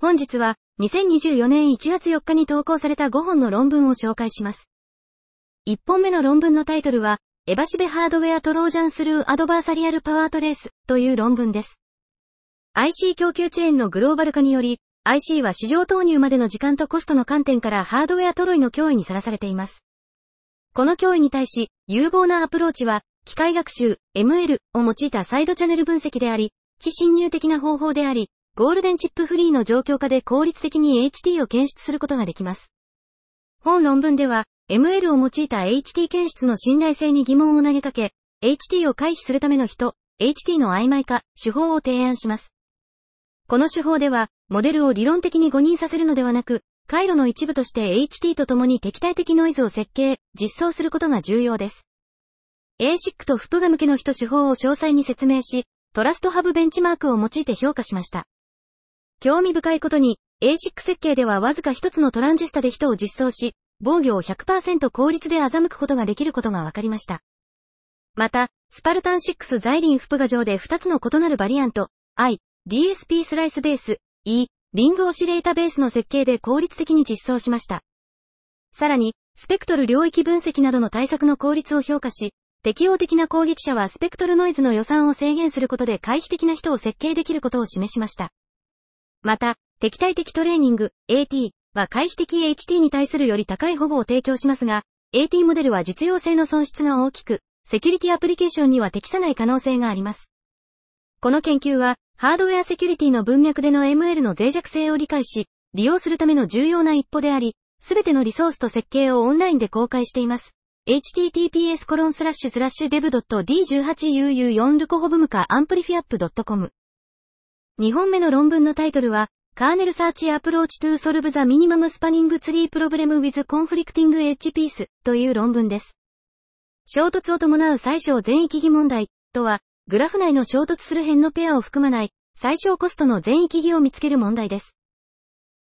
本日は、2024年1月4日に投稿された5本の論文を紹介します。1本目の論文のタイトルは、エバシベハードウェアトロージャンスルーアドバーサリアルパワートレースという論文です。IC 供給チェーンのグローバル化により、IC は市場投入までの時間とコストの観点からハードウェアトロイの脅威にさらされています。この脅威に対し、有望なアプローチは、機械学習、ML を用いたサイドチャンネル分析であり、非侵入的な方法であり、ゴールデンチップフリーの状況下で効率的に HT を検出することができます。本論文では、ML を用いた HT 検出の信頼性に疑問を投げかけ、HT を回避するための人、HT の曖昧化、手法を提案します。この手法では、モデルを理論的に誤認させるのではなく、回路の一部として HT と共に敵対的ノイズを設計、実装することが重要です。ASIC と FPGA 向けの人手法を詳細に説明し、トラストハブベンチマークを用いて評価しました。興味深いことに、ASIC 設計ではわずか一つのトランジスタで人を実装し、防御を 100% 効率で欺くことができることが分かりました。また、スパルタン6ザイリンフプガ上で2つの異なるバリアント、I、DSP スライスベース、E、リングオシレータベースの設計で効率的に実装しました。さらに、スペクトル領域分析などの対策の効率を評価し、適応的な攻撃者はスペクトルノイズの予算を制限することで回避的な人を設計できることを示しました。また、敵対的トレーニング、AT は回避的 HT に対するより高い保護を提供しますが、AT モデルは実用性の損失が大きく、セキュリティアプリケーションには適さない可能性があります。この研究は、ハードウェアセキュリティの文脈での ML の脆弱性を理解し、利用するための重要な一歩であり、すべてのリソースと設計をオンラインで公開しています。https://dev.d18uu4lcohobmkaamplifiup.com。2本目の論文のタイトルは、カーネルサーチアプローチトゥーソルブザミニマムスパニングツリープロブレムウィズコンフリクティングエッジピースという論文です。衝突を伴う最小全域疑問題とは、グラフ内の衝突する辺のペアを含まない最小コストの全域疑を見つける問題です。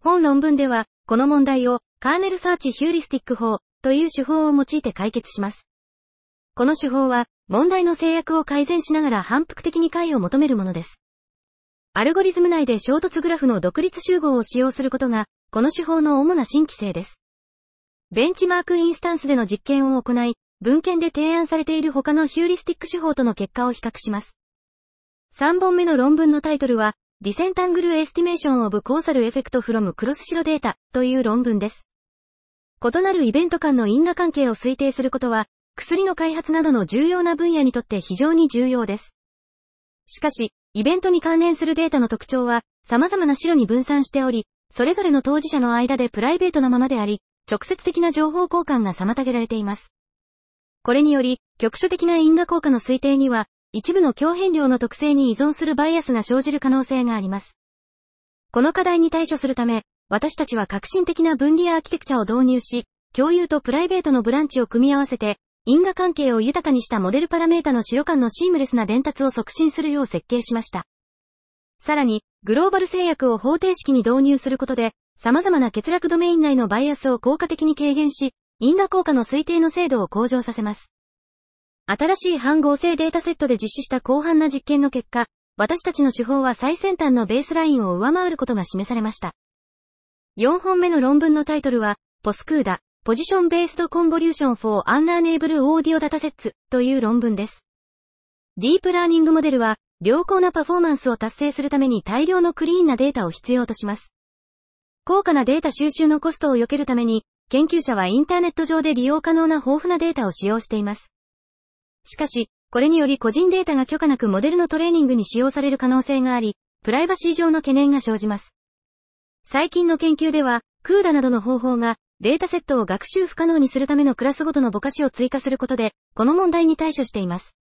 本論文では、この問題をカーネルサーチヒューリスティック法という手法を用いて解決します。この手法は、問題の制約を改善しながら反復的に解を求めるものです。アルゴリズム内で衝突グラフの独立集合を使用することが、この手法の主な新規性です。ベンチマークインスタンスでの実験を行い、文献で提案されている他のヒューリスティック手法との結果を比較します。3本目の論文のタイトルは、Disentangle Estimation of Causal Effect from Cross-Silo Data という論文です。異なるイベント間の因果関係を推定することは、薬の開発などの重要な分野にとって非常に重要です。しかし、イベントに関連するデータの特徴は、様々なシロに分散しており、それぞれの当事者の間でプライベートなままであり、直接的な情報交換が妨げられています。これにより、局所的な因果効果の推定には、一部の強変量の特性に依存するバイアスが生じる可能性があります。この課題に対処するため、私たちは革新的な分離アーキテクチャを導入し、共有とプライベートのブランチを組み合わせて、因果関係を豊かにしたモデルパラメータの白間のシームレスな伝達を促進するよう設計しました。さらに、グローバル制約を方程式に導入することで、様々な欠落ドメイン内のバイアスを効果的に軽減し、因果効果の推定の精度を向上させます。新しい半合成データセットで実施した広範な実験の結果、私たちの手法は最先端のベースラインを上回ることが示されました。4本目の論文のタイトルは、ポスクーダ。ポジションベースドコンボリューションフォーアンラーネーブルオーディオダタセッツという論文です。ディープラーニングモデルは良好なパフォーマンスを達成するために大量のクリーンなデータを必要とします。高価なデータ収集のコストを避けるために研究者はインターネット上で利用可能な豊富なデータを使用しています。しかし、これにより個人データが許可なくモデルのトレーニングに使用される可能性があり、プライバシー上の懸念が生じます。最近の研究では、クーダなどの方法がデータセットを学習不可能にするためのクラスごとのぼかしを追加することで、この問題に対処しています。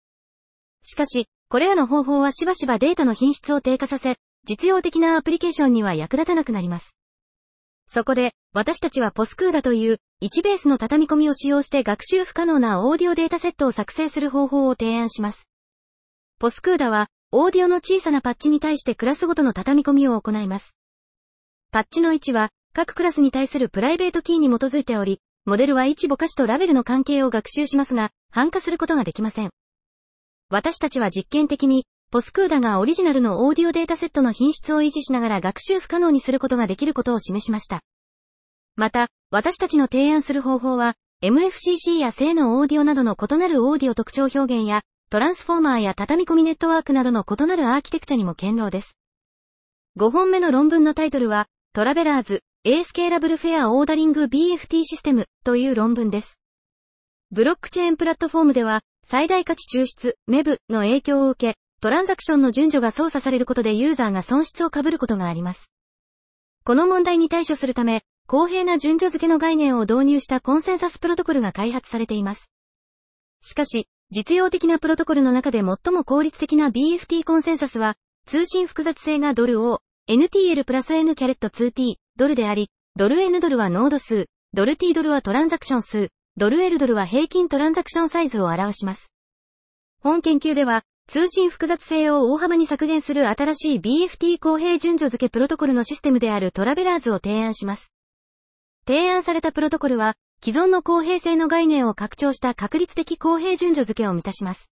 しかし、これらの方法はしばしばデータの品質を低下させ、実用的なアプリケーションには役立たなくなります。そこで、私たちはポスクーダという、1ベースの畳み込みを使用して学習不可能なオーディオデータセットを作成する方法を提案します。ポスクーダは、オーディオの小さなパッチに対してクラスごとの畳み込みを行います。パッチの位置は、各クラスに対するプライベートキーに基づいており、モデルは位置ぼかしとラベルの関係を学習しますが、汎化することができません。私たちは実験的に、ポスクーダがオリジナルのオーディオデータセットの品質を維持しながら学習不可能にすることができることを示しました。また、私たちの提案する方法は、MFCC や正のオーディオなどの異なるオーディオ特徴表現や、トランスフォーマーや畳み込みネットワークなどの異なるアーキテクチャにも堅牢です。5本目の論文のタイトルは、トラベラーズ、A スケーラブルフェアオーダリング BFT システムという論文です。ブロックチェーンプラットフォームでは、最大価値抽出、MEV の影響を受け、トランザクションの順序が操作されることでユーザーが損失を被ることがあります。この問題に対処するため、公平な順序付けの概念を導入したコンセンサスプロトコルが開発されています。しかし、実用的なプロトコルの中で最も効率的な BFT コンセンサスは、通信複雑性がドル O、NTL プラス N キャレット 2T、ドルであり、ドル N ドルはノード数、ドル T ドルはトランザクション数、ドル L ドルは平均トランザクションサイズを表します。本研究では、通信複雑性を大幅に削減する新しい BFT 公平順序付けプロトコルのシステムであるトラベラーズを提案します。提案されたプロトコルは、既存の公平性の概念を拡張した確率的公平順序付けを満たします。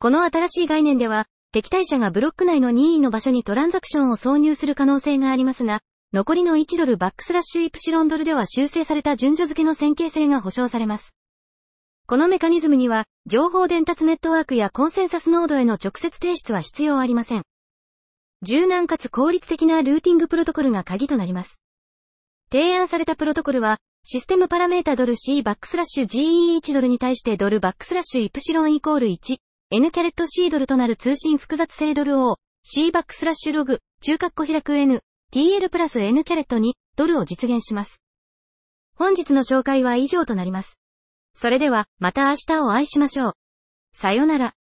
この新しい概念では、敵対者がブロック内の任意の場所にトランザクションを挿入する可能性がありますが、残りの1ドルバックスラッシュイプシロンドルでは修正された順序付けの線形性が保証されます。このメカニズムには、情報伝達ネットワークやコンセンサスノードへの直接提出は必要ありません。柔軟かつ効率的なルーティングプロトコルが鍵となります。提案されたプロトコルは、システムパラメータドル C バックスラッシュ GE1 ドルに対してドルバックスラッシュイプシロンイコール1、N キャレット C ドルとなる通信複雑性ドル O、C バックスラッシュログ、中括弧開く N、TL プラス N キャレット2、ドルを実現します。本日の紹介は以上となります。それでは、また明日をお会いしましょう。さよなら。